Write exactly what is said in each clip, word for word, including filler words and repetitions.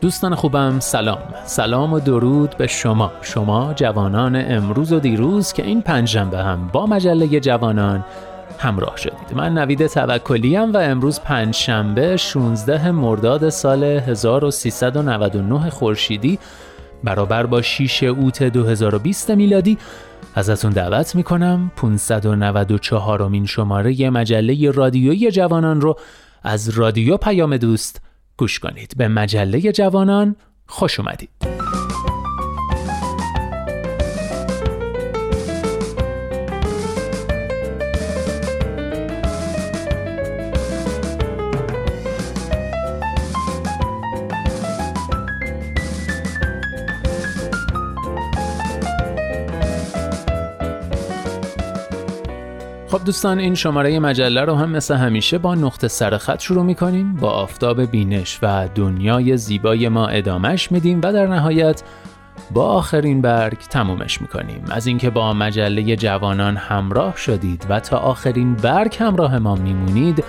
دوستان خوبم، سلام سلام و درود به شما شما جوانان امروز و دیروز که این پنجشنبه هم با مجله جوانان همراه شدید. من نویده توکلیم و امروز پنجشنبه شانزده مرداد سال هزار و سیصد و نود و نه خورشیدی برابر با شش اوت دو هزار و بیست میلادی ازتون دعوت میکنم پانصد و نود و چهارمین شماره مجله رادیویی جوانان رو از رادیو پیام دوست گوش کنید. به مجله جوانان خوش اومدید. خب دوستان، این شماره مجله رو هم مثل همیشه با نقطه سرخط شروع می‌کنیم، با آفتاب بینش و دنیای زیبای ما ادامهش میدیم و در نهایت با آخرین برگ تمومش می‌کنیم. از اینکه با مجله جوانان همراه شدید و تا آخرین برگ همراه ما میمونید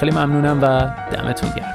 خیلی ممنونم و دمتون گرم.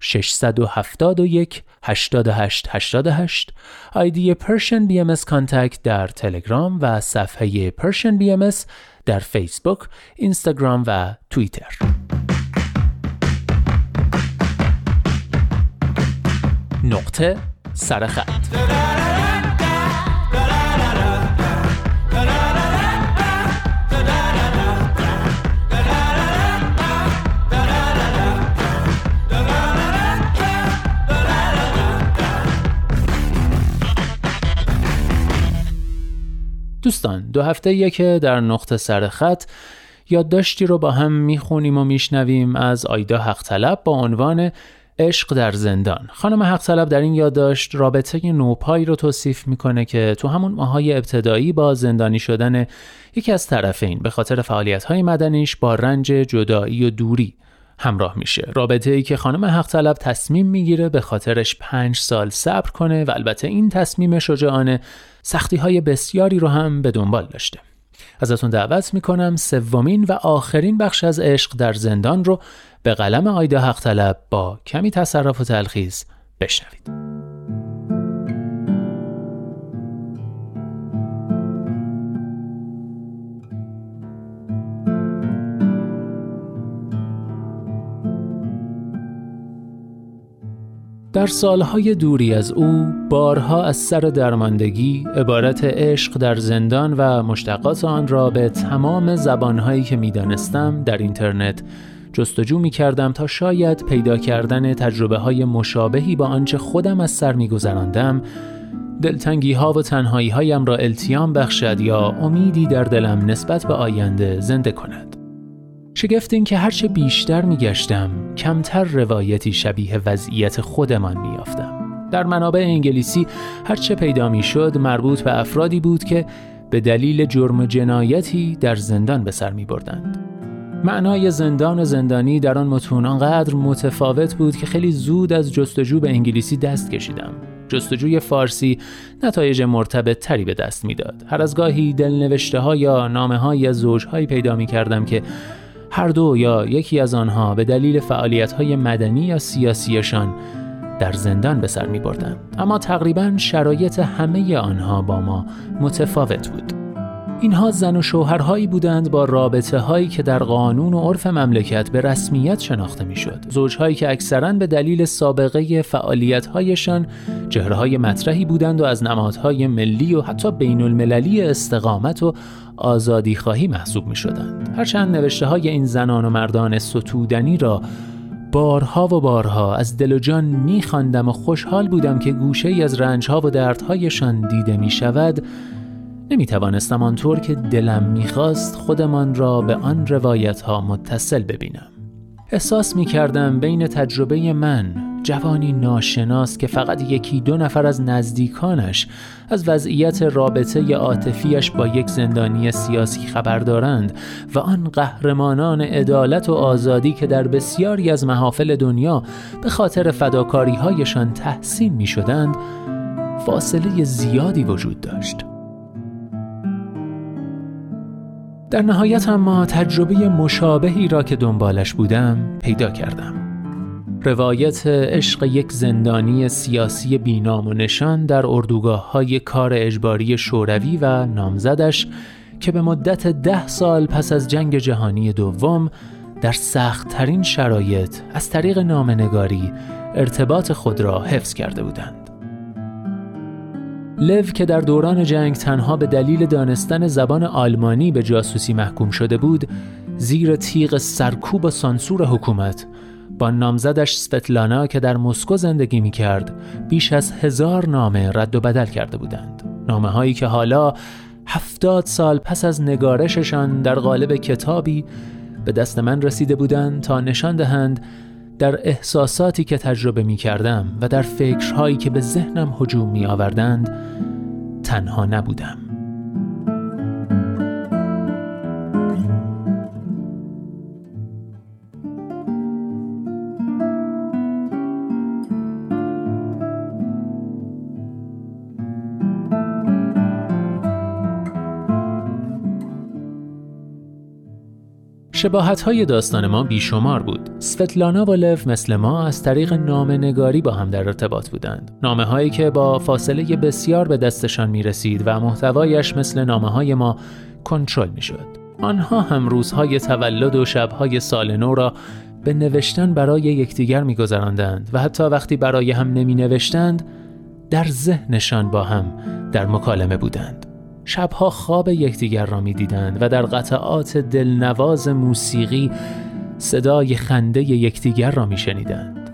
شش هفت یک هشت هشت هشت هشت، آیدی Persian بی ام اس Contact در تلگرام و صفحه Persian بی ام اس در فیسبوک، اینستاگرام و توییتر. نقطه سرخط. دوستان، دو هفته یه که در نقطه سرخط یادداشتی رو با هم میخونیم و میشنویم از آیدا حق طلب با عنوان عشق در زندان. خانم حق طلب در این یادداشت رابطه نوپایی رو توصیف میکنه که تو همون ماهای ابتدایی با زندانی شدن یکی از طرفین به خاطر فعالیت‌های مدنیش با رنج جدایی و دوری همراه میشه. رابطه ای که خانم حق طلب تصمیم میگیره به خاطرش پنج سال صبر کنه و البته این تصمیم شجاعانه سختی های بسیاری رو هم به دنبال داشته. ازتون دعوت میکنم سومین و آخرین بخش از عشق در زندان رو به قلم آیدا حق طلب با کمی تصرف و تلخیص بشنوید. در سالهای دوری از او بارها از سر درماندگی عبارت عشق در زندان و مشتقات آن را به تمام زبانهایی که می دانستم در اینترنت جستجو می کردم تا شاید پیدا کردن تجربه های مشابهی با آنچه خودم از سر می گذراندم دلتنگی ها و تنهایی هایم را التیام بخشد یا امیدی در دلم نسبت به آینده زنده کند. شگفت این که هرچه بیشتر می گشتم کمتر روایتی شبیه وضعیت خودمان می یافتم. در منابع انگلیسی هرچه پیدا می شد مربوط به افرادی بود که به دلیل جرم جنایتی در زندان به سر می بردند. معنای زندان و زندانی در آن متون آنقدر متفاوت بود که خیلی زود از جستجو به انگلیسی دست کشیدم. جستجوی فارسی نتایج مرتبط تری به دست می داد. هر از گاهی دلنوشته ها یا نامه ها یا زوجهایی پیدا می کردم که هر دو یا یکی از آنها به دلیل فعالیت‌های مدنی یا سیاسیشان در زندان به سر می‌بردند، اما تقریباً شرایط همه آنها با ما متفاوت بود. اینها زن و شوهرهایی بودند با رابطه‌هایی که در قانون و عرف مملکت به رسمیت شناخته می‌شد، زوجهایی که اکثراً به دلیل سابقه فعالیت‌هایشان چهره‌های مطرحی بودند و از نمادهای ملی و حتی بین‌المللی استقامت و آزادی خواهی محسوب می شدند. هرچند نوشته های این زنان و مردان ستودنی را بارها و بارها از دل و جان می خواندم و خوشحال بودم که گوشه ای از رنج ها و دردهایشان دیده می شود، نمی توانستم آنطور که دلم می خواست خودمان را به آن روایت ها متصل ببینم. احساس می کردم بین تجربه من، جوانی ناشناس که فقط یکی دو نفر از نزدیکانش از وضعیت رابطه عاطفیش با یک زندانی سیاسی خبر دارند و آن قهرمانان عدالت و آزادی که در بسیاری از محافل دنیا به خاطر فداکاری‌هایشان تحسین می‌شدند، فاصله زیادی وجود داشت. در نهایت اما تجربه مشابهی را که دنبالش بودم پیدا کردم. روایت عشق یک زندانی سیاسی بی‌نام و نشان در اردوگاه‌های کار اجباری شوروی و نامزدش که به مدت ده سال پس از جنگ جهانی دوم در سخت‌ترین شرایط از طریق نامه‌نگاری ارتباط خود را حفظ کرده بودند. لیو که در دوران جنگ تنها به دلیل دانستن زبان آلمانی به جاسوسی محکوم شده بود، زیر تیغ سرکوب و سانسور حکومت با نامزدش سوتلانا که در مسکو زندگی می کرد بیش از هزار نامه رد و بدل کرده بودند. نامه هایی که حالا هفتاد سال پس از نگارششان در قالب کتابی به دست من رسیده بودند تا نشان دهند در احساساتی که تجربه می کردم و در فکرهایی که به ذهنم هجوم می آوردند تنها نبودم. شباهت‌های داستان ما بیشمار بود. سوتلانا و لیو مثل ما از طریق نامه‌نگاری با هم در ارتباط بودند. نامه‌هایی که با فاصله بسیار به دستشان می‌رسید و محتوایش مثل نامه‌های ما کنترل می‌شد. آنها هم روزهای تولد و شب‌های سال نو را به نوشتن برای یکدیگر می‌گذراندند و حتی وقتی برای هم نمی‌نوشتند در ذهنشان با هم در مکالمه بودند. شبها خواب یکدیگر را می‌دیدند و در قطعات دلنواز موسیقی صدای خنده یکدیگر را می‌شنیدند.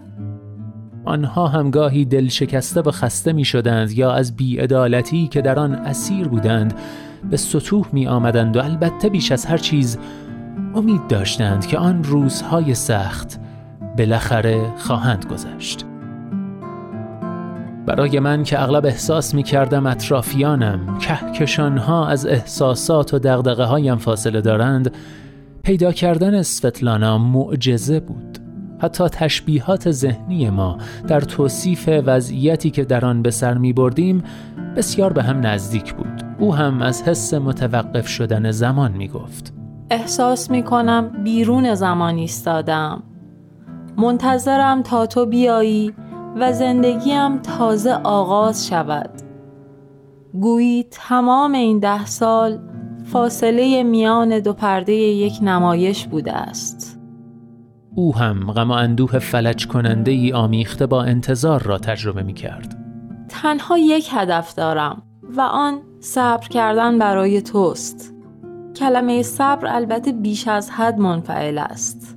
آنها هم گاهی دل شکسته و خسته می‌شدند یا از بی‌عدالتی که در آن اسیر بودند به سطوح می‌آمدند و البته بیش از هر چیز امید داشتند که آن روزهای سخت بالاخره خواهند گذشت. برای من که اغلب احساس می کردم اطرافیانم کهکشان‌ها از احساسات و دغدغه هایم فاصله دارند، پیدا کردن سوتلانا معجزه بود. حتی تشبیهات ذهنی ما در توصیف وضعیتی که در آن به سر می بردیم بسیار به هم نزدیک بود. او هم از حس متوقف شدن زمان می گفت. احساس می کنم بیرون زمان ایستادم، منتظرم تا تو بیایی و زندگیم تازه آغاز شود. گویی تمام این ده سال فاصله میان دو پرده یک نمایش بوده است. او هم غم و اندوه فلج کننده ای آمیخته با انتظار را تجربه می کرد. تنها یک هدف دارم و آن صبر کردن برای توست. کلمه صبر البته بیش از حد منفعل است.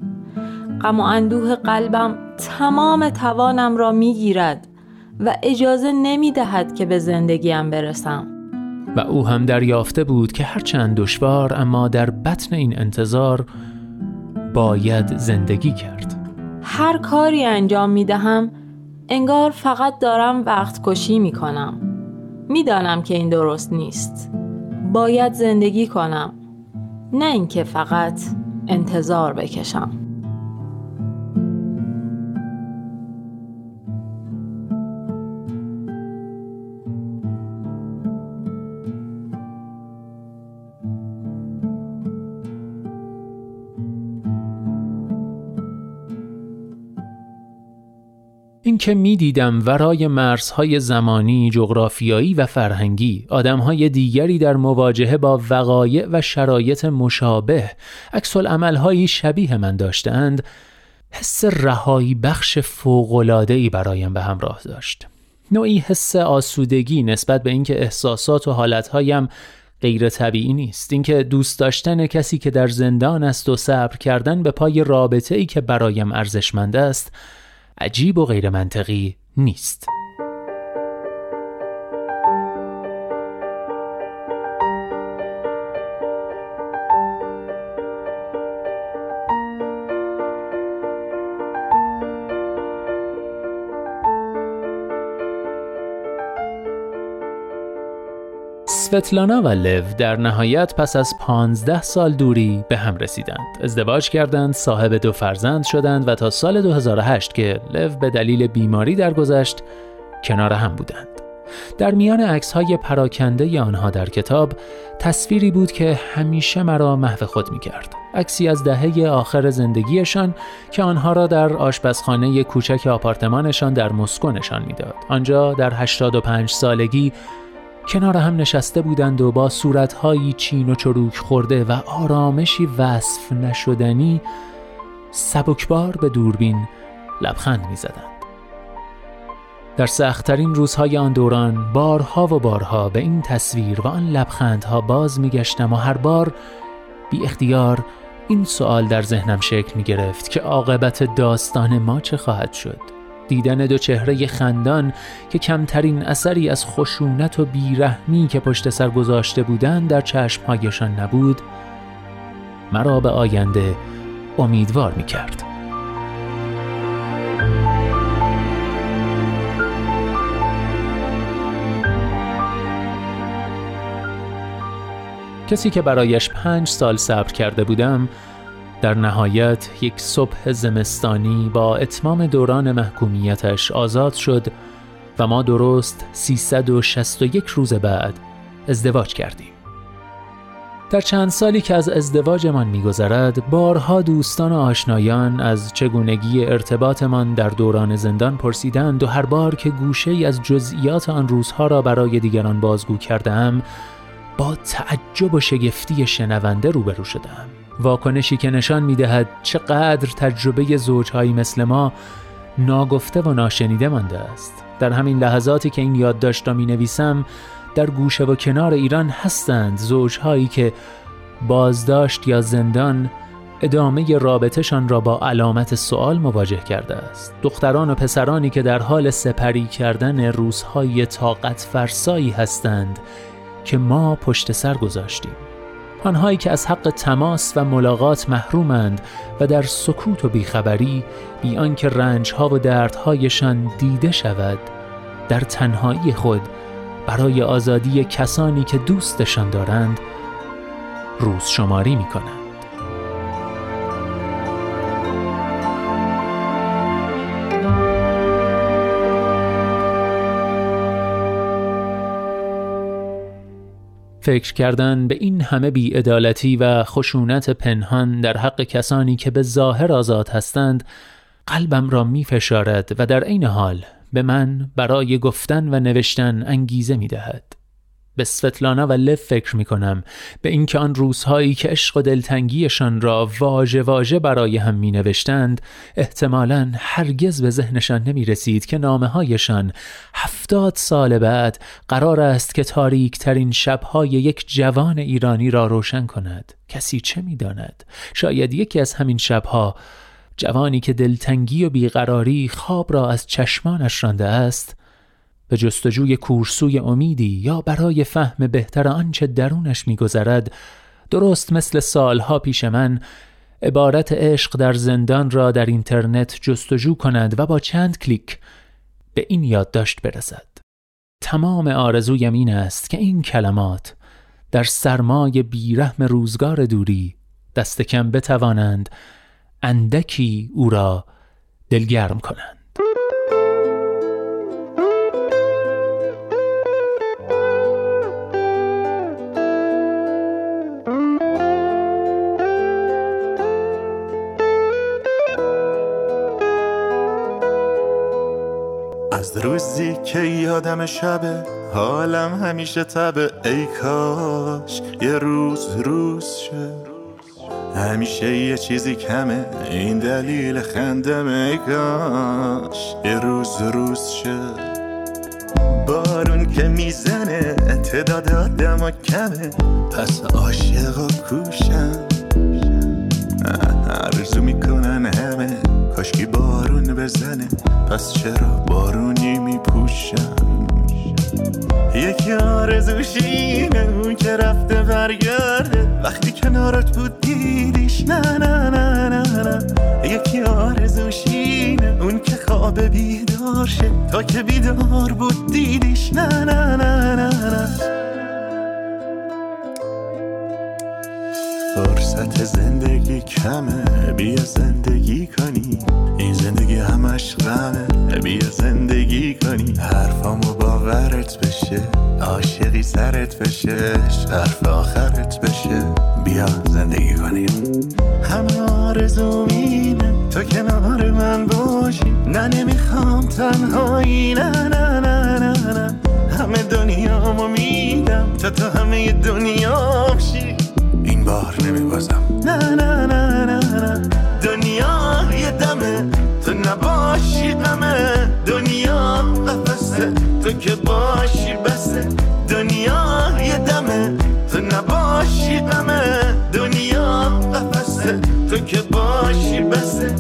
غم و اندوه قلبم تمام توانم را می گیرد و اجازه نمی دهد که به زندگیم برسم. و او هم دریافته بود که هرچند دشوار، اما در بطن این انتظار باید زندگی کرد. هر کاری انجام می دهم انگار فقط دارم وقت کشی می کنم. می دانم که این درست نیست. باید زندگی کنم، نه اینکه فقط انتظار بکشم. که می دیدم ورای مرزهای زمانی، جغرافیایی و فرهنگی آدمهای دیگری در مواجهه با وقایع و شرایط مشابه عکس‌العمل‌هایی شبیه من داشتند، حس رهایی بخش فوق‌العاده‌ای برایم به همراه داشت. نوعی حس آسودگی نسبت به اینکه احساسات و حالتهایم غیر طبیعی نیست، اینکه دوست داشتن کسی که در زندان است و صبر کردن به پای رابطه‌ای که برایم ارزشمند است عجیب و غیر منطقی نیست. سوتلانا و لیو در نهایت پس از پانزده سال دوری به هم رسیدند، ازدواج کردند، صاحب دو فرزند شدند و تا سال دو هزار و هشت که لیو به دلیل بیماری درگذشت کنار هم بودند. در میان عکس‌های پراکنده آنها در کتاب تصویری بود که همیشه مرا محو خود می‌کرد. عکسی از دهه آخر زندگیشان که آنها را در آشپزخانه کوچک آپارتمانشان در مسکو نشان می‌داد. آنجا در هشتاد و پنج سالگی کنار هم نشسته بودند و با صورت‌هایی چین و چروک خورده و آرامشی وصف نشدنی سبکبار به دوربین لبخند می‌زدند. در سخت‌ترین روزهای آن دوران بارها و بارها به این تصویر و آن لبخندها باز می‌گشتم و هر بار بی اختیار این سوال در ذهنم شکل می‌گرفت که عاقبت داستان ما چه خواهد شد؟ دیدن دو چهره خندان که کمترین اثری از خشونت و بیرحمی که پشت سر گذاشته بودند در چشمهایشان نبود، مرا به آینده امیدوار می‌کرد. کسی که برایش پنج سال صبر کرده بودم، در نهایت یک صبح زمستانی با اتمام دوران محکومیتش آزاد شد و ما درست سیصد و شصت و یک روز بعد ازدواج کردیم. در چند سالی که از ازدواجمان می‌گذرد، بارها دوستان و آشنایان از چگونگی ارتباطمان در دوران زندان پرسیدند و هر بار که گوشه‌ای از جزئیات آن روزها را برای دیگران بازگو کردم، با تعجب و شگفتی شنونده روبرو شدم. واکنشی که نشان می‌دهد چقدر تجربه زوجهایی مثل ما ناگفته و ناشنیده مانده است. در همین لحظاتی که این یادداشت را می‌نویسم، در گوشه و کنار ایران هستند زوجهایی که بازداشت یا زندان ادامه رابطه‌شان را با علامت سوال مواجه کرده است. دختران و پسرانی که در حال سپری کردن روزهای طاقت فرسایی هستند که ما پشت سر گذاشتیم. آنهایی که از حق تماس و ملاقات محرومند و در سکوت و بیخبری، بی آنکه رنجها و دردهایشان دیده شود، در تنهایی خود برای آزادی کسانی که دوستشان دارند روز شماری می کنند. فکر کردن به این همه بی‌عدالتی و خشونت پنهان در حق کسانی که به ظاهر آزاد هستند قلبم را می‌فشارد و در عین حال به من برای گفتن و نوشتن انگیزه می‌دهد. به سوتلانا و لف فکر میکنم، به اینکه آن روزهایی که عشق و دلتنگیشان را واژه واژه برای هم مینوشتند احتمالاً هرگز به ذهنشان نمیرسید که نامه‌هایشان هفتاد سال بعد قرار است که تاریک ترین شب‌های یک جوان ایرانی را روشن کند. کسی چه میداند؟ شاید یکی از همین شب‌ها جوانی که دلتنگی و بیقراری خواب را از چشمانش رانده است به جستجوی کورسوی امیدی یا برای فهم بهتر آنچه درونش می‌گذرد، درست مثل سالها پیش من، عبارت عشق در زندان را در اینترنت جستجو کند و با چند کلیک به این یادداشت برسد: تمام آرزویم این است که این کلمات در سرمای بیرحم روزگار دوری دست کم بتوانند اندکی او را دلگرم کنند. از روزی که یادم شبه حالم همیشه تبه، ای کاش یه روز روز شد، همیشه یه چیزی کمه این دلیل خندم، ای کاش یه روز روز شد. بارون که میزنه تعداد آدم ها کمه، پس عاشق و کوشم، عرضو میکنن همه کاشکی بارون بزنه، پس چرا بارونی میپوشم. یکی آرزوش اینه اون که رفته برگرده، وقتی کنارت بود دیدیش نه نه نه نه نه. یکی آرزوش اینه اون که خواب بیدار شه، تا که بیدار بود دیدیش نه نه نه نه نه. فرصت زندگی کمه، بیا زندگی کنی، این زندگی همش غمه، بیا زندگی کنی، حرفامو باورت بشه، عاشقی سرت بشه، حرف آخرت بشه، بیا زندگی کنی. همه آرزوم اینه تو کنار من باشی، نه نمیخوام تنهایی، نه نه نه نه نه. همه دنیامو میدم تا تو همه دنیام شی، این بار نمیبازم، نه نه نه نه نه. دنیا یه دمه تو نباشی غمه، دنیا قفسه تو که باشی بسه، دنیا یه دمه تو نباشی غمه، دنیا قفسه تو که باشی بسه.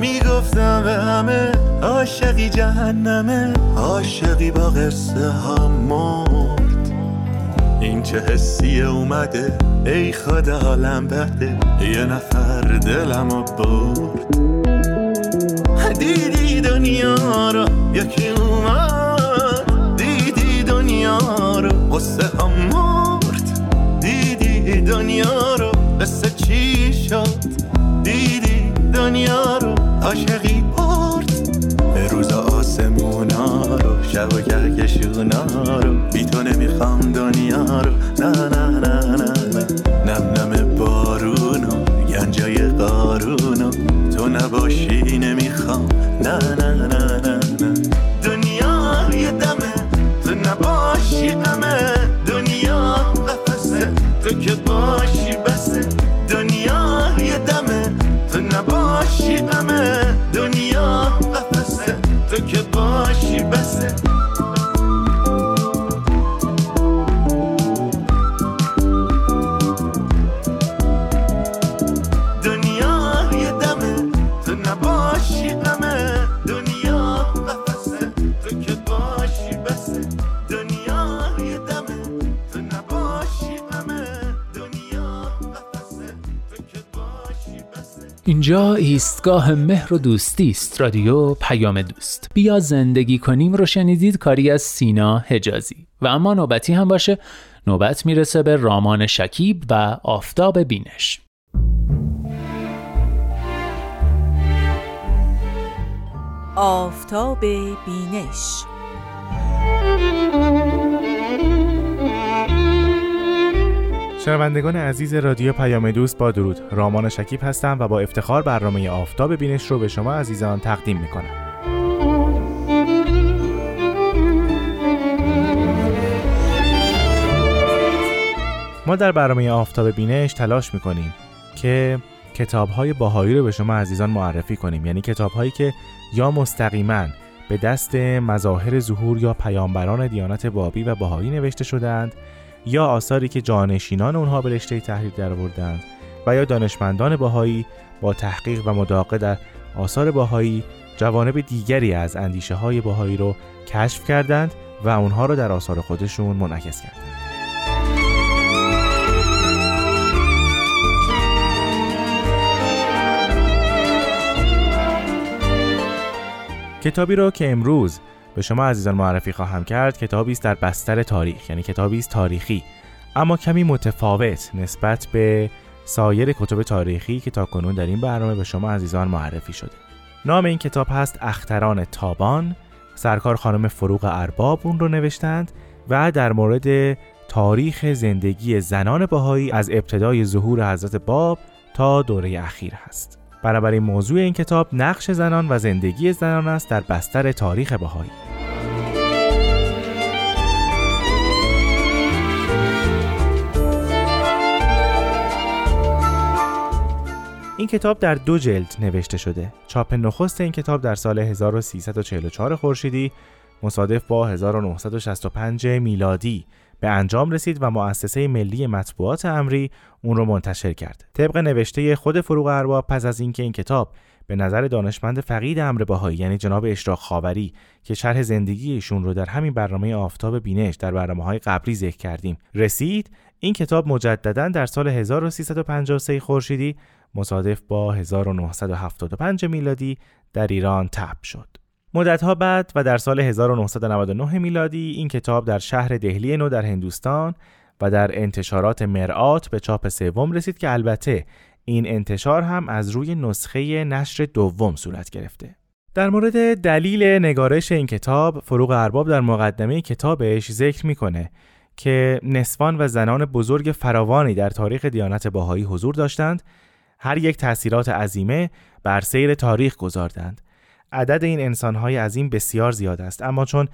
میگفتم به همه عاشقی جهنمه، عاشقی با قصه ها مرد، این چه حسیه اومده، ای خدا حالم بده، یه نفر دلمو برد. دیدی دنیا رو یکی اومد، دیدی دنیا رو قصه ها مرد، دیدی دنیا رو قصه چی شد، دیدی دنیا رو عاشقی پرد، روزا آسمونا رو، شب و کهکشونا رو، بی تو نمیخوام دنیا رو، نه نه نه نه نه. نم نم بارونو گنجای قارونو، تو نباشی نمیخوام، نه نه نه نه نه. دنیا یه دمه تو نباشی غمه، دنیا قفسه تو که باشی بسه، دنیا یه دمه تو نباشی غمه، دنیا قفسه تو که باشی بسه. دنیا یه دمه تو نباشی غمه، دنیا قفسه تو که باشی بسه، دنیا یه دمه تو نباشی غمه، دنیا قفسه تو که باشی بسه. اینجا ایستگاه مهر و دوستی است، رادیو پیام دوست. بیا زندگی کنیم رو شنیدید، کاری از سینا هجازی. و اما نوبتی هم باشه، نوبت میرسه به رامان شکیب و آفتاب بینش. آفتاب بینش شنوندگان عزیز رادیو پیام دوست، با درود. رامان شکیب هستم و با افتخار برنامه آفتاب بینش رو به شما عزیزان تقدیم میکنم. ما در برنامه آفتاب بینش تلاش میکنیم که کتاب‌های باهایی رو به شما عزیزان معرفی کنیم، یعنی کتاب‌هایی که یا مستقیماً به دست مظاهر ظهور یا پیامبران دیانت بابی و باهایی نوشته شدند، یا آثاری که جانشینان اونها به رشته تحریر درآوردند و یا دانشمندان باهایی با تحقیق و مداقه در آثار باهایی جوانب دیگری از اندیشه‌های باهایی رو کشف کردند و اونها رو در آثار خودشون منعکس کردند. کتابی رو که امروز به شما عزیزان معرفی خواهم کرد کتابی است در بستر تاریخ، یعنی کتابی است تاریخی اما کمی متفاوت نسبت به سایر کتاب تاریخی که تاکنون در این برنامه به شما عزیزان معرفی شده. نام این کتاب هست اختران تابان. سرکار خانم فروق اربابون رو نوشتند و در مورد تاریخ زندگی زنان بهایی از ابتدای ظهور حضرت باب تا دوره اخیر هست. برابر این موضوع این کتاب نقش زنان و زندگی زنان است در بستر تاریخ بهایی. این کتاب در دو جلد نوشته شده. چاپ نخست این کتاب در سال هزار و سیصد و چهل و چهار خورشیدی مصادف با هزار و نهصد و شصت و پنج میلادی به انجام رسید و مؤسسه ملی مطبوعات امری اون رو منتشر کرد. طبق نوشته خود فروغ ارباب، پس از اینکه این کتاب به نظر دانشمند فقید امر بهایی یعنی جناب اشراق خاوری که شرح زندگیشون رو در همین برنامه آفتاب بینش در برنامه‌های قبلی ذکر کردیم رسید، این کتاب مجدداً در سال هزار و سیصد و پنجاه و سه خورشیدی مصادف با هزار و نهصد و هفتاد و پنج میلادی در ایران چاپ شد. مدت‌ها بعد و در سال هزار و نهصد و نود و نه میلادی این کتاب در شهر دهلی نو در هندوستان و در انتشارات مرآت به چاپ سوم رسید که البته این انتشار هم از روی نسخه نشر دوم صورت گرفته. در مورد دلیل نگارش این کتاب، فروغ ارباب در مقدمه کتابش ذکر می‌کنه که نسوان و زنان بزرگ فراوانی در تاریخ دیانت بهایی حضور داشتند، هر یک تأثیرات عظیمه بر سیر تاریخ گذاردند. عدد این انسان‌های عظیم بسیار زیاد است، اما چون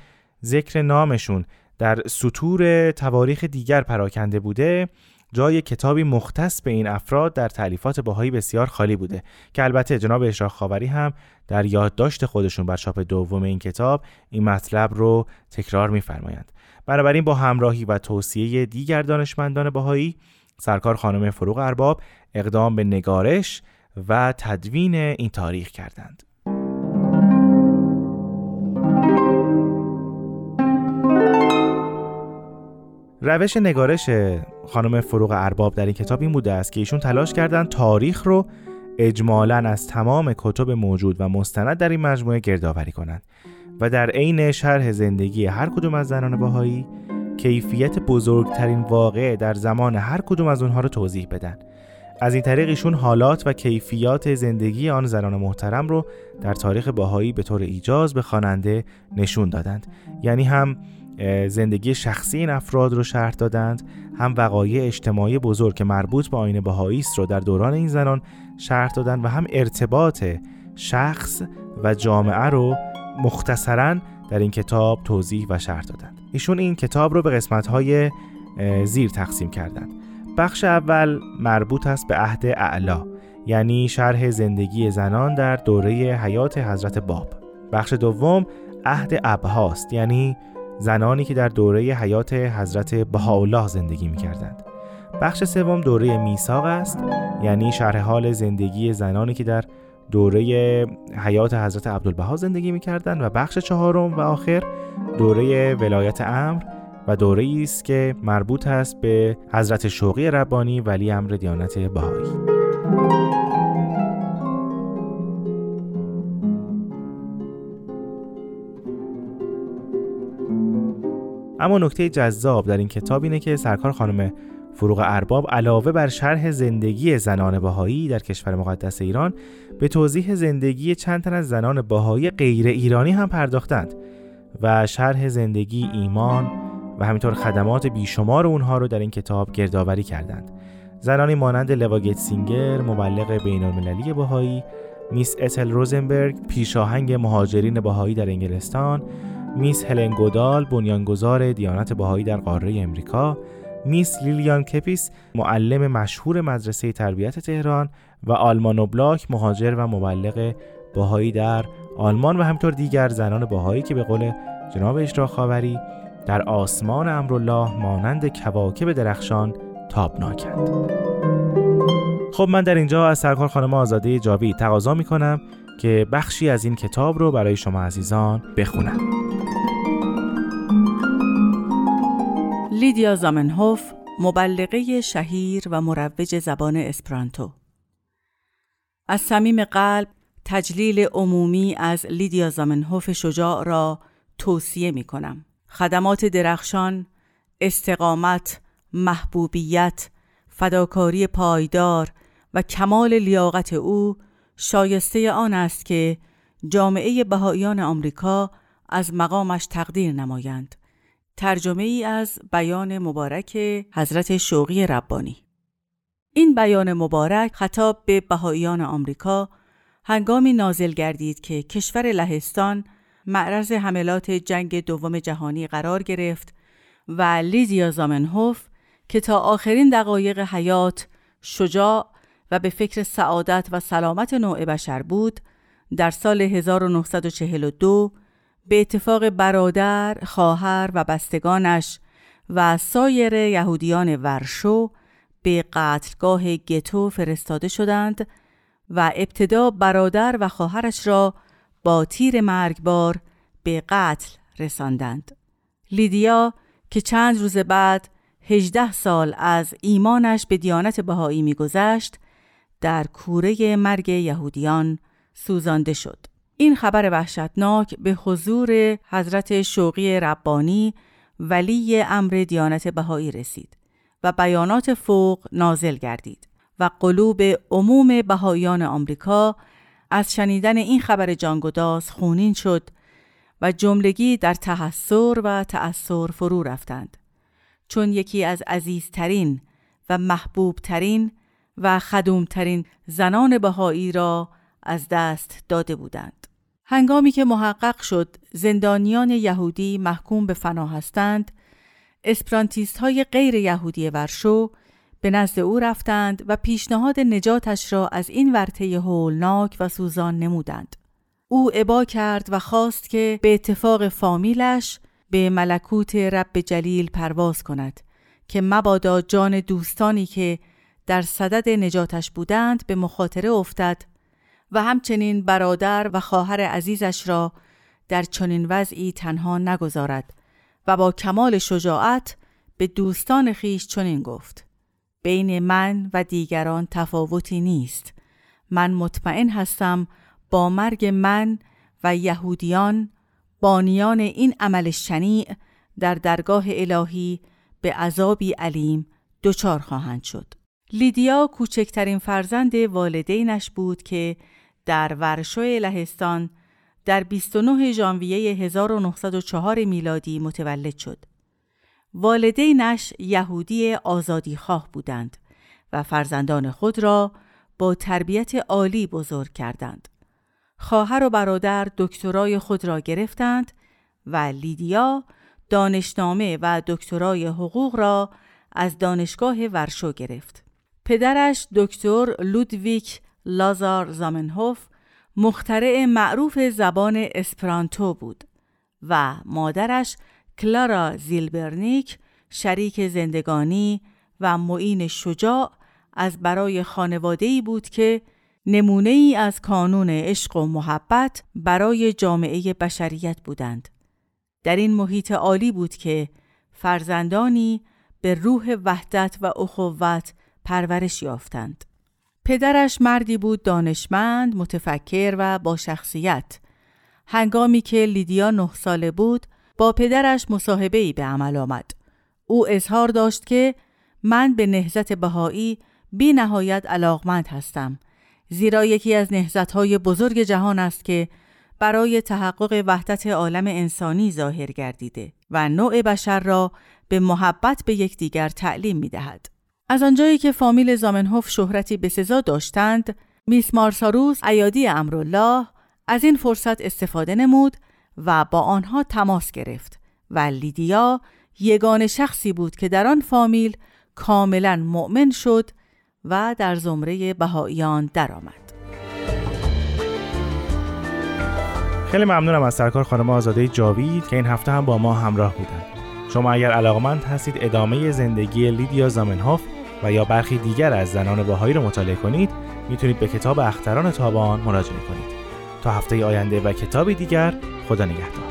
ذکر نامشون در سطور تواریخ دیگر پراکنده بوده، جای کتابی مختص به این افراد در تألیفات بهایی بسیار خالی بوده که البته جناب اشراق خاوری هم در یادداشت خودشون بر چاپ دوم این کتاب این مطلب رو تکرار می‌فرمایند. بنابراین با همراهی و توصیه دیگر دانشمندان بهایی، سرکار خانم فروغ ارباب اقدام به نگارش و تدوین این تاریخ کردند. روش نگارش خانم فروغ ارباب در این کتاب این بوده است که ایشون تلاش کردند تاریخ رو اجمالاً از تمام کتب موجود و مستند در این مجموعه گردآوری کنند و در عین شرح زندگی هر کدوم از زنان بهایی کیفیت بزرگترین واقعه در زمان هر کدوم از اونها رو توضیح بدن. از این طریق ایشون حالات و کیفیات زندگی آن زنان محترم رو در تاریخ بهایی به طور ایجاز به خواننده نشون دادند، یعنی هم زندگی شخصی این افراد رو شرح دادند، هم وقایع اجتماعی بزرگ که مربوط به آیین بهایی است رو در دوران این زنان شرح دادند و هم ارتباط شخص و جامعه رو مختصراً در این کتاب توضیح و شرح دادند. ایشون این کتاب رو به قسمت‌های زیر تقسیم کردند. بخش اول مربوط است به عهد اعلی، یعنی شرح زندگی زنان در دوره حیات حضرت باب. بخش دوم عهد ابهاست، یعنی زنانی که در دوره حیات حضرت بهاءالله زندگی می‌کردند. بخش سوم دوره میثاق است، یعنی شرح حال زندگی زنانی که در دوره حیات حضرت عبدالبها زندگی می‌کردند. و بخش چهارم و آخر دوره ولایت امر و دوره‌ای است که مربوط است به حضرت شوقی ربانی ولی امر دیانت بهایی. اما نکته جذاب در این کتاب اینه که سرکار خانم فروغ ارباب علاوه بر شرح زندگی زنان بهایی در کشور مقدس ایران، به توضیح زندگی چند تن از زنان بهایی غیر ایرانی هم پرداختند و شرح زندگی، ایمان و همینطور خدمات بیشمار اونها رو در این کتاب گردآوری کردند. زنانی مانند لوگیت سینگر، مبلغ بین‌المللی بهایی، میس اتل روزنبرگ، پیشاهنگ مهاجرین بهایی در انگلستان، میس هلن گودال، بنیانگذار دیانت بهایی در قاره امریکا، میس لیلیان کپیس، معلم مشهور مدرسه تربیت تهران و آلمان اوبلاک، مهاجر و مبلغ بهایی در آلمان و همطور دیگر زنان بهایی که به قول جناب اشراق خاوری در آسمان امرالله مانند کواکب درخشان تابناکند. خب من در اینجا از سرکار خانم آزاده جاوید تقاضا میکنم که بخشی از این کتاب رو برای شما عزیزان بخونم. لیدیا زامنهوف، مبلغه شهیر و مروج زبان اسپرانتو. از صمیم قلب تجلیل عمومی از لیدیا زامنهوف شجاع را توصیه می کنم. خدمات درخشان، استقامت، محبوبیت، فداکاری پایدار و کمال لیاقت او شایسته آن است که جامعه بهائیان آمریکا از مقامش تقدیر نمایند. ترجمه ای از بیان مبارک حضرت شوقی ربانی. این بیان مبارک خطاب به بهائیان آمریکا هنگامی نازل گردید که کشور لهستان معرض حملات جنگ دوم جهانی قرار گرفت و لیدیا زامنهوف که تا آخرین دقایق حیات شجاع و به فکر سعادت و سلامت نوع بشر بود، در سال هزار و نهصد و چهل و دو به اتفاق برادر، خواهر و بستگانش و سایر یهودیان ورشو به قتلگاه گتو فرستاده شدند و ابتدا برادر و خواهرش را با تیر مرگبار به قتل رساندند. لیدیا که چند روز بعد هجده سال از ایمانش به دیانت بهایی می‌گذشت، در کوره مرگ یهودیان سوزانده شد. این خبر وحشتناک به حضور حضرت شوقی ربانی ولی امر دیانت بهایی رسید و بیانات فوق نازل گردید و قلوب عموم بهاییان آمریکا از شنیدن این خبر جانگداز خونین شد و جملگی در تحسر و تأثر فرو رفتند، چون یکی از عزیزترین و محبوبترین و خدومترین زنان بهایی را از دست داده بودند. هنگامی که محقق شد زندانیان یهودی محکوم به فنا هستند، اسپرانتیست های غیر یهودی ورشو به نزد او رفتند و پیشنهاد نجاتش را از این ورطه هولناک و سوزان نمودند. او ابا کرد و خواست که به اتفاق فامیلش به ملکوت رب جلیل پرواز کند که مبادا جان دوستانی که در صدد نجاتش بودند به مخاطره افتد و همچنین برادر و خواهر عزیزش را در چنین وضعی تنها نگذارد و با کمال شجاعت به دوستان خیش چنین گفت: بین من و دیگران تفاوتی نیست. من مطمئن هستم با مرگ من و یهودیان بانیان این عمل شنیع در درگاه الهی به عذابی علیم دچار خواهند شد. لیدیا کوچکترین فرزند والدینش بود که در ورشو لهستان در بیست و نه ژانویه هزار و نهصد و چهار میلادی متولد شد. والدینش یهودی آزادیخواه بودند و فرزندان خود را با تربیت عالی بزرگ کردند. خواهر و برادر دکترای خود را گرفتند و لیدیا دانشنامه و دکترای حقوق را از دانشگاه ورشو گرفت. پدرش دکتر لودویک لازار زامنهوف مخترع معروف زبان اسپرانتو بود و مادرش کلارا زیلبرنیک شریک زندگانی و معین شجاع از برای خانواده‌ای بود که نمونه‌ای از کانون عشق و محبت برای جامعه بشریت بودند. در این محیط عالی بود که فرزندانی به روح وحدت و اخوت پرورش یافتند. پدرش مردی بود دانشمند، متفکر و با شخصیت. هنگامی که لیدیا نه ساله بود، با پدرش مصاحبه‌ای به عمل آمد. او اظهار داشت که من به نهضت بهایی بی نهایت علاقمند هستم، زیرا یکی از نهضت‌های بزرگ جهان است که برای تحقق وحدت عالم انسانی ظاهر گردیده و نوع بشر را به محبت به یکدیگر تعلیم می‌دهد. از آنجایی که فامیل زامنهوف شهرتی بسزا داشتند، میس مارسا روس ایادی امرالله از این فرصت استفاده نمود و با آنها تماس گرفت و لیدیا یگان شخصی بود که در آن فامیل کاملا مؤمن شد و در زمره بهائیان درآمد. خیلی ممنونم از سرکار خانم آزاده جاوید که این هفته هم با ما همراه بودند. شما اگر علاقه‌مند هستید ادامه زندگی لیدیا زامنهوف و یا برخی دیگر از زنان بهائی رو مطالعه کنید، میتونید به کتاب اختران تابان مراجعه کنید. تا هفته آینده و کتابی دیگر، خدا نگهدار.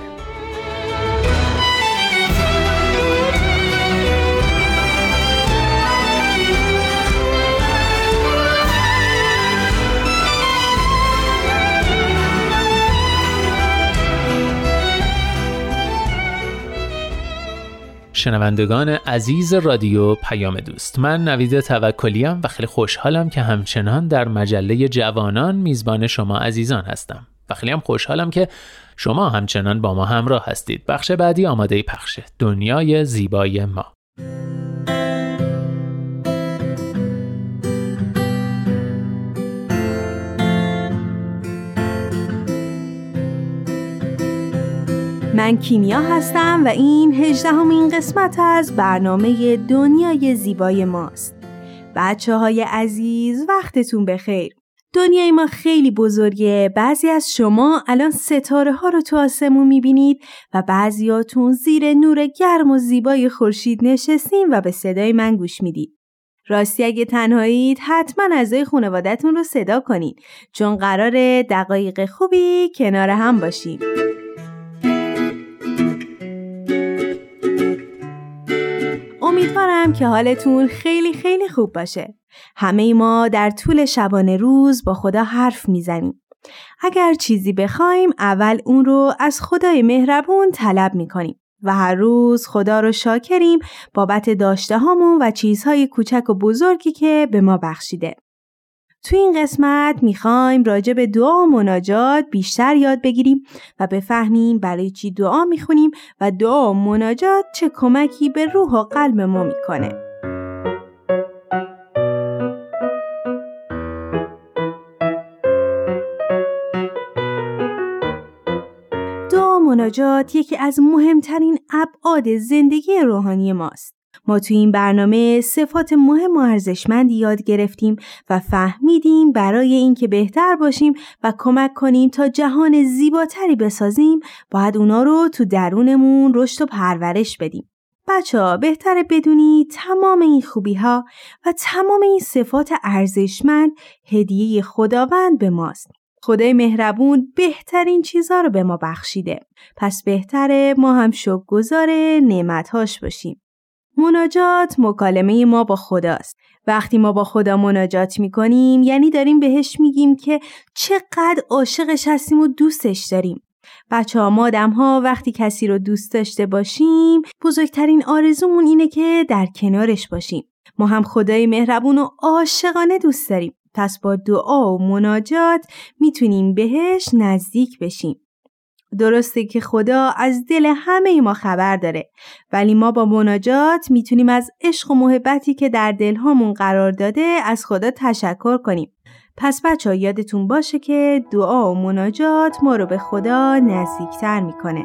شنوندگان عزیز رادیو پیام دوست، من نویده توکلیم و خیلی خوشحالم که همچنان در مجله جوانان میزبان شما عزیزان هستم و خیلی هم خوشحالم که شما همچنان با ما همراه هستید. بخش بعدی آماده پخشه. دنیای زیبای ما. من کیمیا هستم و این هجدهمین قسمت از برنامه دنیای زیبای ماست. بچه های عزیز، وقتتون بخیر. دنیای ما خیلی بزرگه. بعضی از شما الان ستاره ها رو تو آسمون میبینید و بعضیاتون زیر نور گرم و زیبای خورشید نشستین و به صدای من گوش میدید. راستی اگه تنهایید حتما اعضای خانوادتون رو صدا کنین، چون قراره دقایق خوبی کنار هم باشیم. امیدوارم که حالتون خیلی خیلی خوب باشه. همه ما در طول شبانه روز با خدا حرف میزنیم. اگر چیزی بخوایم اول اون رو از خدای مهربون طلب میکنیم و هر روز خدا رو شاکریم بابت داشته هامون و چیزهای کوچک و بزرگی که به ما بخشیده. تو این قسمت میخوایم راجع به دعا و مناجات بیشتر یاد بگیریم و بفهمیم برای چی دعا میخونیم و دعا و مناجات چه کمکی به روح و قلب ما میکنه. دعا و مناجات یکی از مهمترین ابعاد زندگی روحانی ماست. ما تو این برنامه صفات مهم و ارزشمندی یاد گرفتیم و فهمیدیم برای اینکه بهتر باشیم و کمک کنیم تا جهان زیباتری بسازیم، باید اونا رو تو درونمون رشد و پرورش بدیم. بچه‌ها بهتره بدونی تمام این خوبی‌ها و تمام این صفات ارزشمند هدیه خداوند به ماست. خدای مهربون بهترین چیزها رو به ما بخشیده. پس بهتره ما هم شکرگزار نعمت‌هاش باشیم. مناجات مکالمه ما با خداست. وقتی ما با خدا مناجات میکنیم یعنی داریم بهش میگیم که چقدر عاشقش هستیم و دوستش داریم. بچه ها، ما آدم ها وقتی کسی رو دوست داشته باشیم بزرگترین آرزومون اینه که در کنارش باشیم. ما هم خدای مهربون و عاشقانه دوست داریم. پس با دعا و مناجات میتونیم بهش نزدیک بشیم. درسته که خدا از دل همه ما خبر داره، ولی ما با مناجات میتونیم از عشق و محبتی که در دل هامون قرار داده از خدا تشکر کنیم. پس بچه‌ها یادتون باشه که دعا و مناجات ما رو به خدا نزدیکتر میکنه.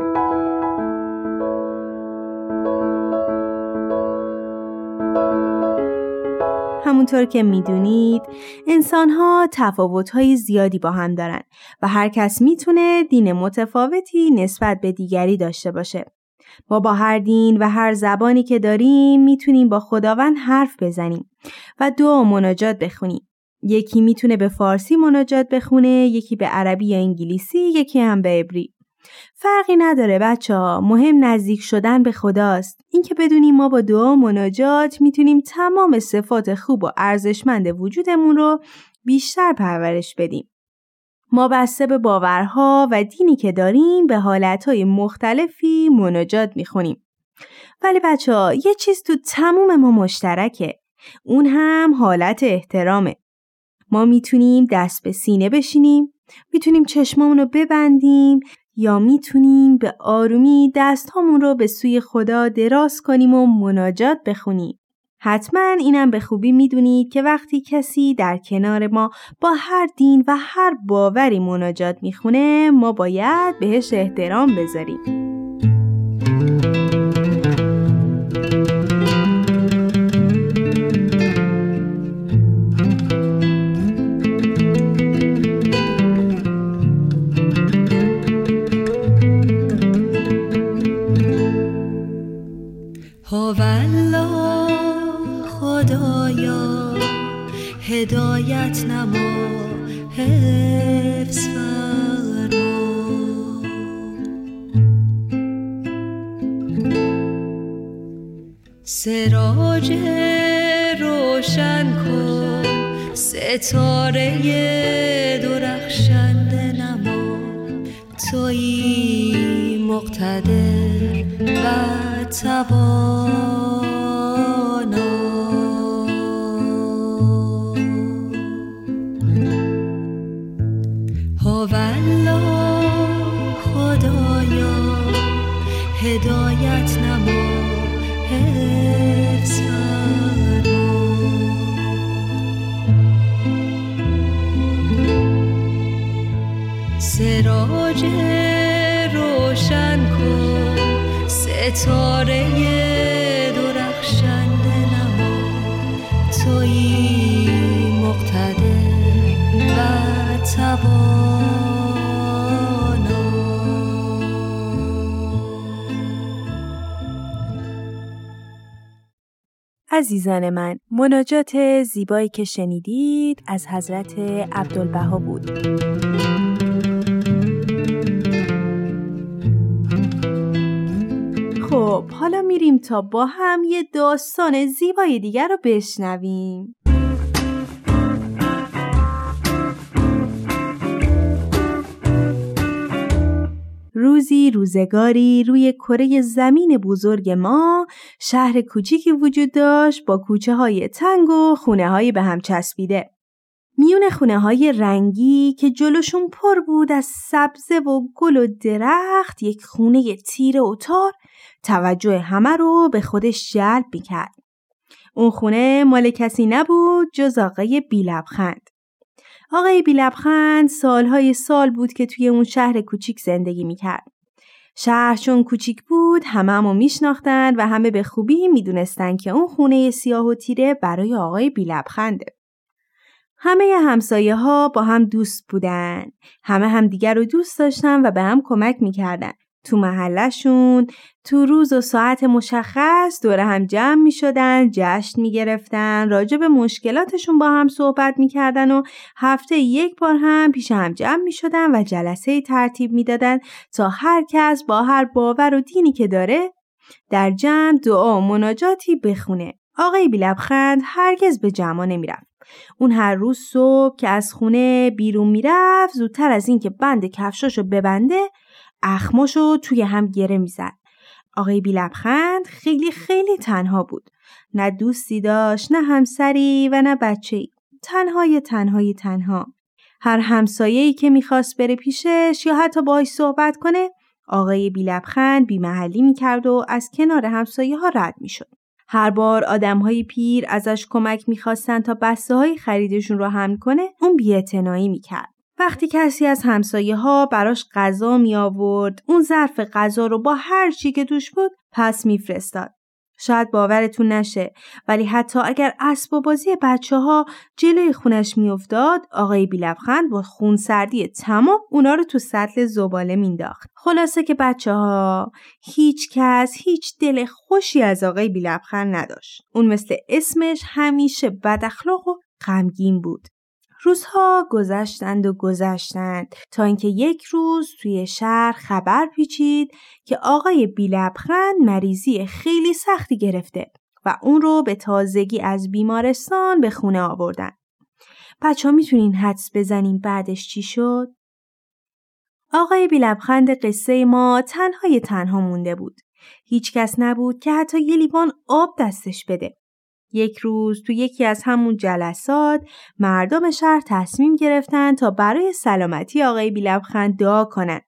همونطور که میدونید انسان‌ها تفاوت‌های زیادی با هم دارن و هر کس میتونه دین متفاوتی نسبت به دیگری داشته باشه. ما با هر دین و هر زبانی که داریم میتونیم با خداوند حرف بزنیم و دعا و مناجات بخونیم. یکی میتونه به فارسی مناجات بخونه، یکی به عربی یا انگلیسی، یکی هم به عبری. فرقی نداره بچه‌ها، مهم نزدیک شدن به خداست. اینکه بدونیم ما با دعا و مناجات میتونیم تمام صفات خوب و ارزشمند وجودمون رو بیشتر پرورش بدیم. ما بسته به باورها و دینی که داریم به حالتهای مختلفی مناجات میخونیم. ولی بچه‌ها یه چیز تو تموم ما مشترکه، اون هم حالت احترامه. ما میتونیم دست به سینه بشینیم، میتونیم چشمامون رو ببندیم یا میتونیم به آرومی دست هامون رو به سوی خدا دراز کنیم و مناجات بخونیم. حتما اینم به خوبی میدونید که وقتی کسی در کنار ما با هر دین و هر باوری مناجات میخونه، ما باید بهش احترام بذاریم. هدایت نما، حفظ فرما. سراج روشن کن، ستاره درخشنده نما. تویی مقتدر و توانا. هدایت نما، حفظ فرما. سراج روشن کن، ستاره درخشنده نما. تویی مقتدر و توانا. عزیزان من، مناجات زیبایی که شنیدید از حضرت عبدالبها بود. خب حالا میریم تا با هم یه داستان زیبای دیگر رو بشنویم. روزی روزگاری روی کره زمین بزرگ ما شهر کوچیکی وجود داشت با کوچه های تنگ و خونه های به هم چسبیده. میون خونه های رنگی که جلوشون پر بود از سبزه و گل و درخت، یک خونه تیره و تار توجه همه رو به خودش جلب میکرد. اون خونه مال کسی نبود جز آقای بی‌لبخند. آقای بی‌لبخند سالهای سال بود که توی اون شهر کوچیک زندگی میکرد. شهر چون کوچیک بود همه همو میشناختن و همه به خوبی میدونستن که اون خونه سیاه و تیره برای آقای بی‌لبخنده. همه همسایه ها با هم دوست بودن. همه هم دیگر رو دوست داشتن و به هم کمک میکردن. تو محلشون، تو روز و ساعت مشخص دور هم جمع می شدن، جشن می گرفتن، راجع به مشکلاتشون با هم صحبت می کردن و هفته یک بار هم پیش هم جمع می شدن و جلسه ترتیب می دادن تا هر کس با هر باور و دینی که داره در جمع دعا و مناجاتی بخونه. آقای بی‌لبخند هرگز به جمع نمی رفت. اون هر روز صبح که از خونه بیرون می رفت، زودتر از این که بند کفشاشو ببنده، اخماشو توی هم گره میزد. آقای بی‌لبخند خیلی خیلی تنها بود. نه دوستی داشت، نه همسری و نه بچه‌ای. تنهای تنهای تنها. هر همسایه‌ای که میخواست بره پیشش یا حتی باهاش صحبت کنه، آقای بی‌لبخند بی‌محلی میکرد و از کنار همسایه‌ها رد میشد. هر بار آدمهای پیر ازش کمک میخواستن تا بسته‌های خریدشون رو حمل کنه، اون بی‌اعتنایی میکرد. وقتی کسی از همسایه ها براش غذا می آورد، اون ظرف غذا رو با هر چی که توش بود پس می فرستاد. شاید باورتون نشه، ولی حتی اگر اسب و بازی بچه ها جلوی خونش می افتاد، آقای بی‌لبخند با خونسردی تمام اونا رو تو سطل زباله مینداخت. خلاصه که بچه ها، هیچ کس هیچ دل خوشی از آقای بی‌لبخند نداشت. اون مثل اسمش همیشه بد اخلاق و غمگین بود. روزها گذشتند و گذشتند تا اینکه یک روز توی شهر خبر پیچید که آقای بی‌لبخند مریضی خیلی سختی گرفته و اون رو به تازگی از بیمارستان به خونه آوردن. بچه‌ها میتونین حدس بزنین بعدش چی شد؟ آقای بی‌لبخند قصه ما تنهای تنها مونده بود. هیچ کس نبود که حتی یه لیوان آب دستش بده. یک روز تو یکی از همون جلسات مردم شهر تصمیم گرفتن تا برای سلامتی آقای بی‌لبخند دعا کنن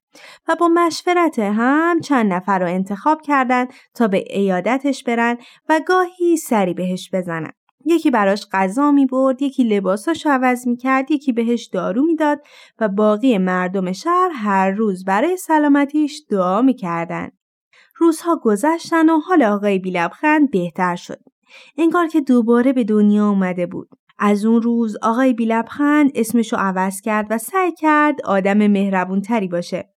و با مشورت هم چند نفر رو انتخاب کردن تا به عیادتش برن و گاهی سری بهش بزنن. یکی براش غذا می برد، یکی لباساشو عوض می کرد، یکی بهش دارو می داد و باقی مردم شهر هر روز برای سلامتیش دعا می کردن. روزها گذشتن و حال آقای بی‌لبخند بهتر شد. انگار که دوباره به دنیا اومده بود. از اون روز آقای بی‌لبخند اسمشو عوض کرد و سعی کرد آدم مهربونتری باشه.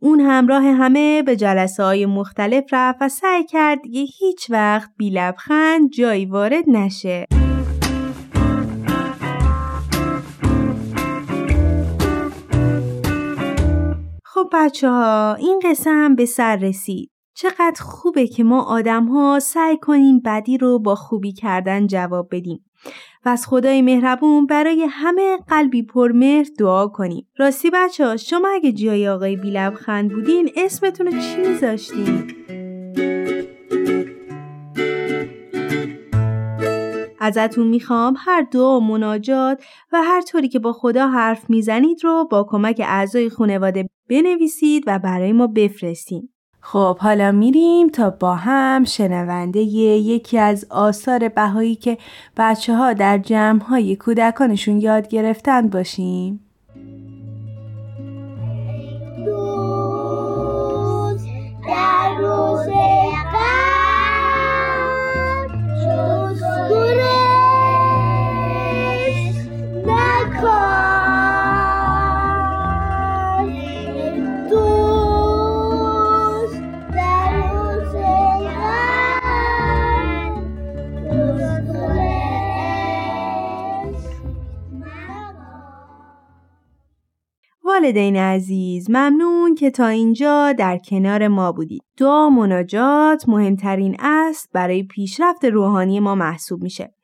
اون همراه همه به جلسه‌های مختلف رفت و سعی کرد دیگه هیچ وقت بی‌لبخند جایی وارد نشه. خب بچه ها، این قصه هم به سر رسید. چقدر خوبه که ما آدم ها سعی کنیم بدی رو با خوبی کردن جواب بدیم و از خدای مهربون برای همه قلبی پرمهر دعا کنیم. راستی بچه ها، شما اگه جای آقای بی‌لبخند بودین اسمتون رو چی میذاشتین؟ ازتون میخوام هر دعا و مناجات و هر طوری که با خدا حرف میزنید رو با کمک اعضای خانواده بنویسید و برای ما بفرستین. خب حالا میریم تا با هم شنونده یکی از آثار بهایی که بچه ها در جمع‌های کودکانشون یاد گرفتن باشیم. روز در روز قرد جز گرش نکن. والدین عزیز، ممنون که تا اینجا در کنار ما بودید. دعا و مناجات مهمترین است برای پیشرفت روحانی ما محسوب میشه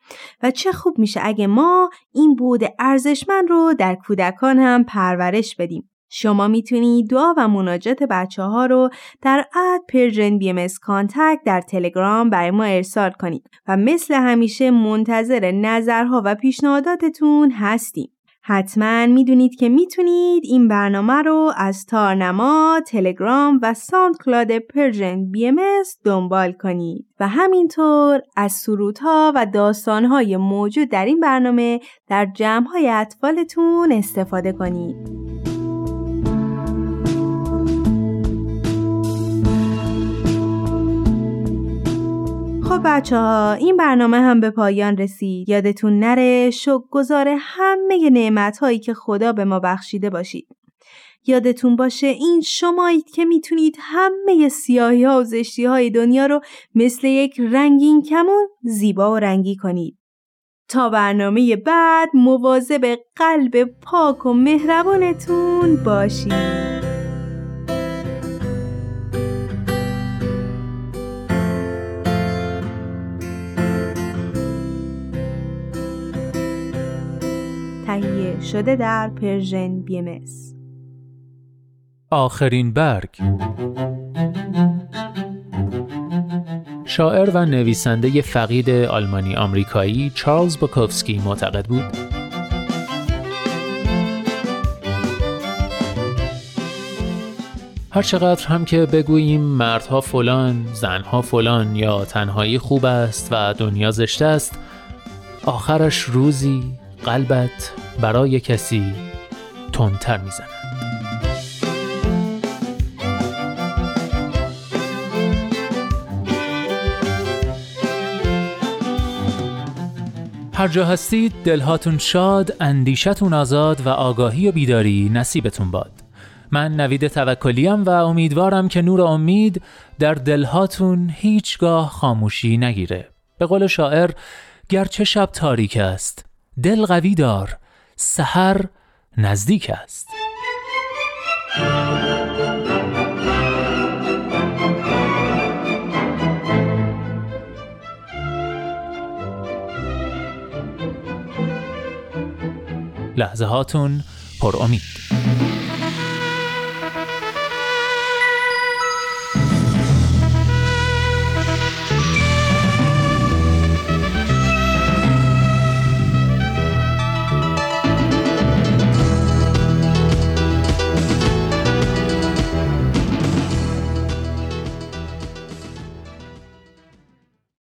و چه خوب میشه اگه ما این بود ارزشمند رو در کودکان هم پرورش بدیم. شما میتونید دعا و مناجات بچه ها رو در اد پرژن بی ام اس کانتکت در تلگرام برای ما ارسال کنید و مثل همیشه منتظر نظرها و پیشنهاداتتون هستیم. حتما میدونید که میتونید این برنامه رو از تارنما، تلگرام و ساوند کلاد پرژن بی ام اس دنبال کنید و همینطور از سرودها و داستانهای موجود در این برنامه در جمع‌های اطفالتون استفاده کنید. خب بچه ها، این برنامه هم به پایان رسید. یادتون نره شکرگزار همه نعمت‌هایی که خدا به ما بخشیده باشید. یادتون باشه این شمایید که میتونید همه سیاهی‌ها و زشتی‌های دنیا رو مثل یک رنگین کمون زیبا و رنگی کنید. تا برنامه بعد مواظب قلب پاک و مهربانتون باشید. تهیه شده در پرژن بی ام اس. آخرین برگ، شاعر و نویسنده فقید آلمانی آمریکایی چارلز بوکوفسکی معتقد بود هر چقدر هم که بگوییم مردها فلان، زنها فلان یا تنهایی خوب است و دنیا زشت است، آخرش روزی قلبت برای کسی تندتر میزند. هر جا هستید دلهاتون شاد، اندیشتون آزاد و آگاهی و بیداری نصیبتون باد. من نویده توکلیم و امیدوارم که نور امید در دلهاتون هیچگاه خاموشی نگیره. به قول شاعر، گرچه شب تاریک است، دل قوی دار، سحر نزدیک است. لحظه هاتون پر امید.